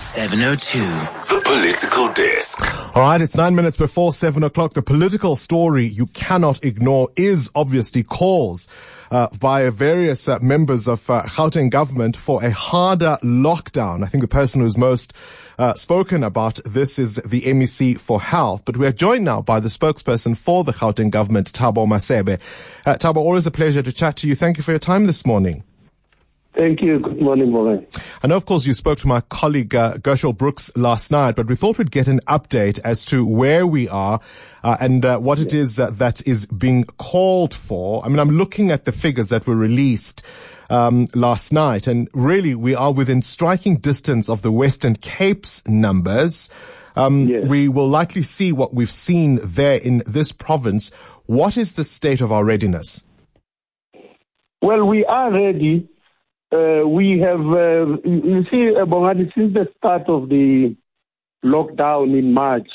702. The Political Desk. All right, it's 9 minutes before 7 o'clock. The political story you cannot ignore is obviously caused by various members of Gauteng government for a harder lockdown. I think the person who's most spoken about this is the MEC for Health. But we are joined now by the spokesperson for the Gauteng government, Thabo Masebe. Thabo, always a pleasure to chat to you. Thank you for your time this morning. Thank you. Good morning, Bongani. I know, of course, you spoke to my colleague, Gershel Brooks, last night, but we thought we'd get an update as to where we are and what it is that is being called for. I mean, I'm looking at the figures that were released last night, and really we are within striking distance of the Western Cape's numbers. We will likely see what we've seen there in this province. What is the state of our readiness? Well, we are ready. We have, you see, Bongani, since the start of the lockdown in March,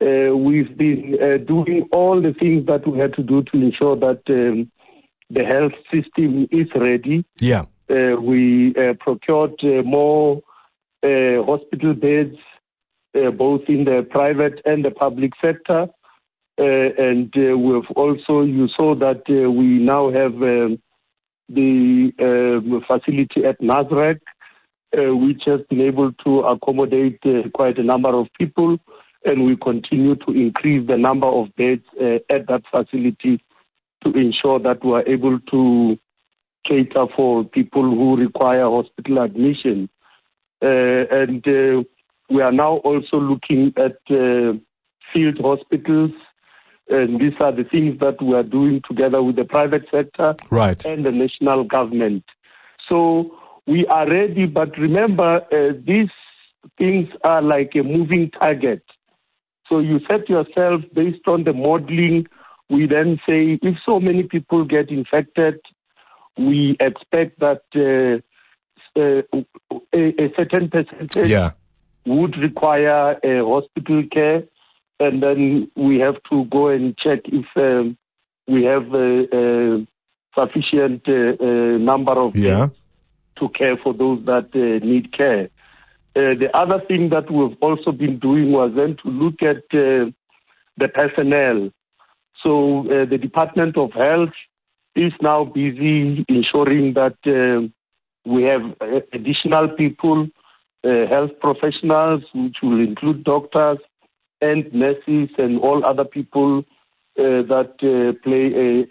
we've been doing all the things that we had to do to ensure that the health system is ready. Yeah. We procured more hospital beds, both in the private and the public sector. And we've also, you saw that we now have the facility at Nasrec, which has been able to accommodate quite a number of people, and we continue to increase the number of beds at that facility to ensure that we are able to cater for people who require hospital admission. And we are now also looking at field hospitals. And these are the things that we are doing together with the private sector and the national government. So we are ready, but remember, these things are like a moving target. So you set yourself based on the modeling. We then say, if so many people get infected, we expect that a certain percentage would require hospital care. And then we have to go and check if we have a sufficient number of beds to care for those that need care. The other thing that we've also been doing was then to look at the personnel. So the Department of Health is now busy ensuring that we have additional people, health professionals, which will include doctors and nurses and all other people that play a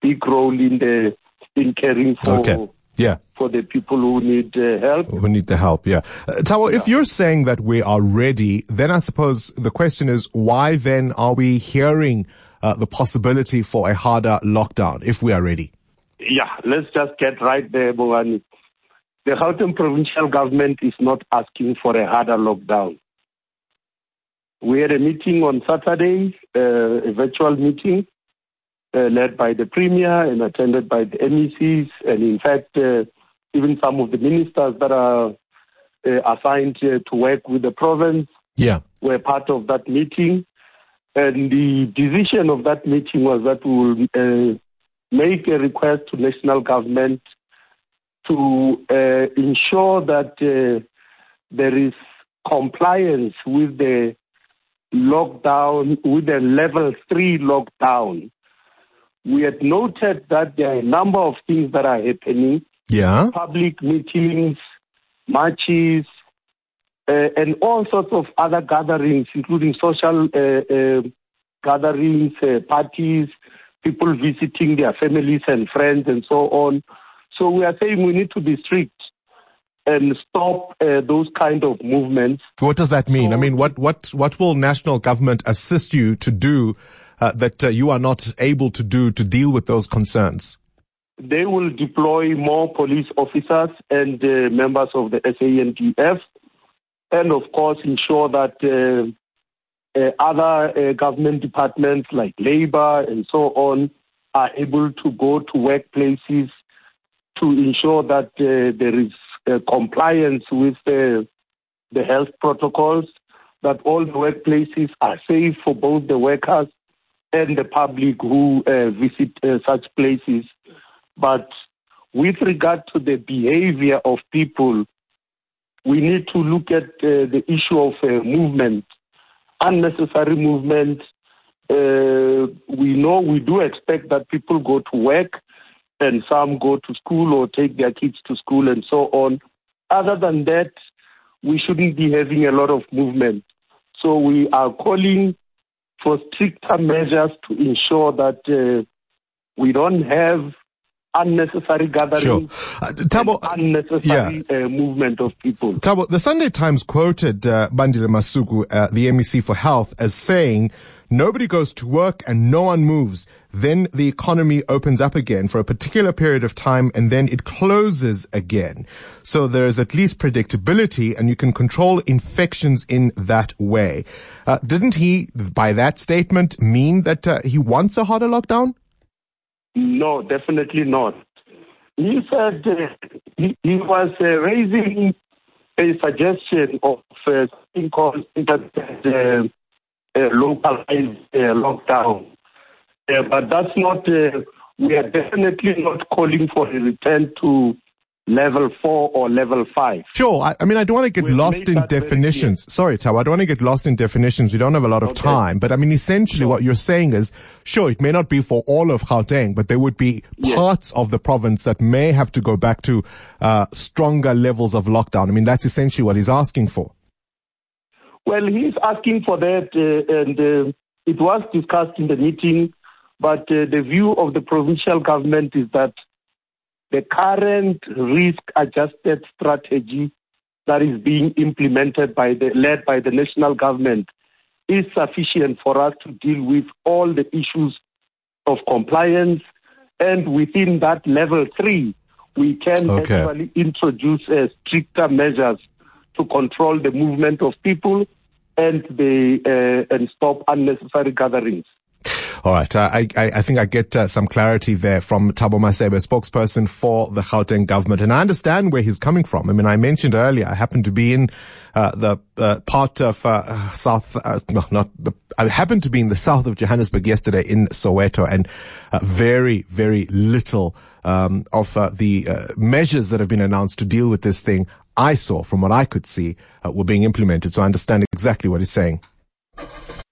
big role in caring for for the people who need help. Who need the help, Thabo, if you're saying that we are ready, then I suppose the question is, why then are we hearing the possibility for a harder lockdown if we are ready? Yeah, let's just get right there, Bongani. The Gauteng provincial government is not asking for a harder lockdown. We had a meeting on Saturday, a virtual meeting, led by the Premier and attended by the MECs, and in fact, even some of the ministers that are assigned to work with the province were part of that meeting. And the decision of that meeting was that we will make a request to national government to ensure that there is compliance with the lockdown, with a level 3 lockdown. We had noted that there are a number of things that are happening. Yeah. Public meetings, marches, and all sorts of other gatherings, including social gatherings, parties, people visiting their families and friends and so on. So we are saying we need to be strict and stop those kind of movements. What does that mean? So, I mean, what will national government assist you to do that you are not able to do to deal with those concerns? They will deploy more police officers and members of the SANDF, and of course ensure that other government departments like labor and so on are able to go to workplaces to ensure that there is compliance with the health protocols, that all the workplaces are safe for both the workers and the public who visit such places. But with regard to the behavior of people, we need to look at the issue of movement, unnecessary movement. We know we do expect that people go to work and some go to school or take their kids to school and so on. Other than that, we shouldn't be having a lot of movement. So we are calling for stricter measures to ensure that we don't have unnecessary gatherings, sure. Unnecessary movement of people. Thabo, the Sunday Times quoted Bandile Masuku, the MEC for Health, as saying, "Nobody goes to work and no one moves. Then the economy opens up again for a particular period of time and then it closes again. So there is at least predictability and you can control infections in that way." Didn't he, by that statement, mean that he wants a harder lockdown? No, definitely not. He said he was raising a suggestion of something called localized lockdown. But that's not, we are definitely not calling for a return to level 4 or level 5. Sure. I mean, I don't want to get lost in definitions. Sorry, Thabo, I don't want to get lost in definitions. We don't have a lot of time. But I mean, essentially what you're saying is, sure, it may not be for all of Gauteng, but there would be parts of the province that may have to go back to stronger levels of lockdown. I mean, that's essentially what he's asking for. Well, he's asking for that, and it was discussed in the meeting, but the view of the provincial government is that the current risk-adjusted strategy that is being implemented by led by the national government is sufficient for us to deal with all the issues of compliance. And within that level 3, we can actually introduce stricter measures to control the movement of people and stop unnecessary gatherings. All right, I think I get some clarity there from Thabo Masebe, spokesperson for the Gauteng government, and I understand where he's coming from. I mean, I mentioned earlier I happen to be in part of I happened to be in the south of Johannesburg yesterday in Soweto, and very, very little of the measures that have been announced to deal with this thing I saw, from what I could see, were being implemented. So I understand exactly what he's saying.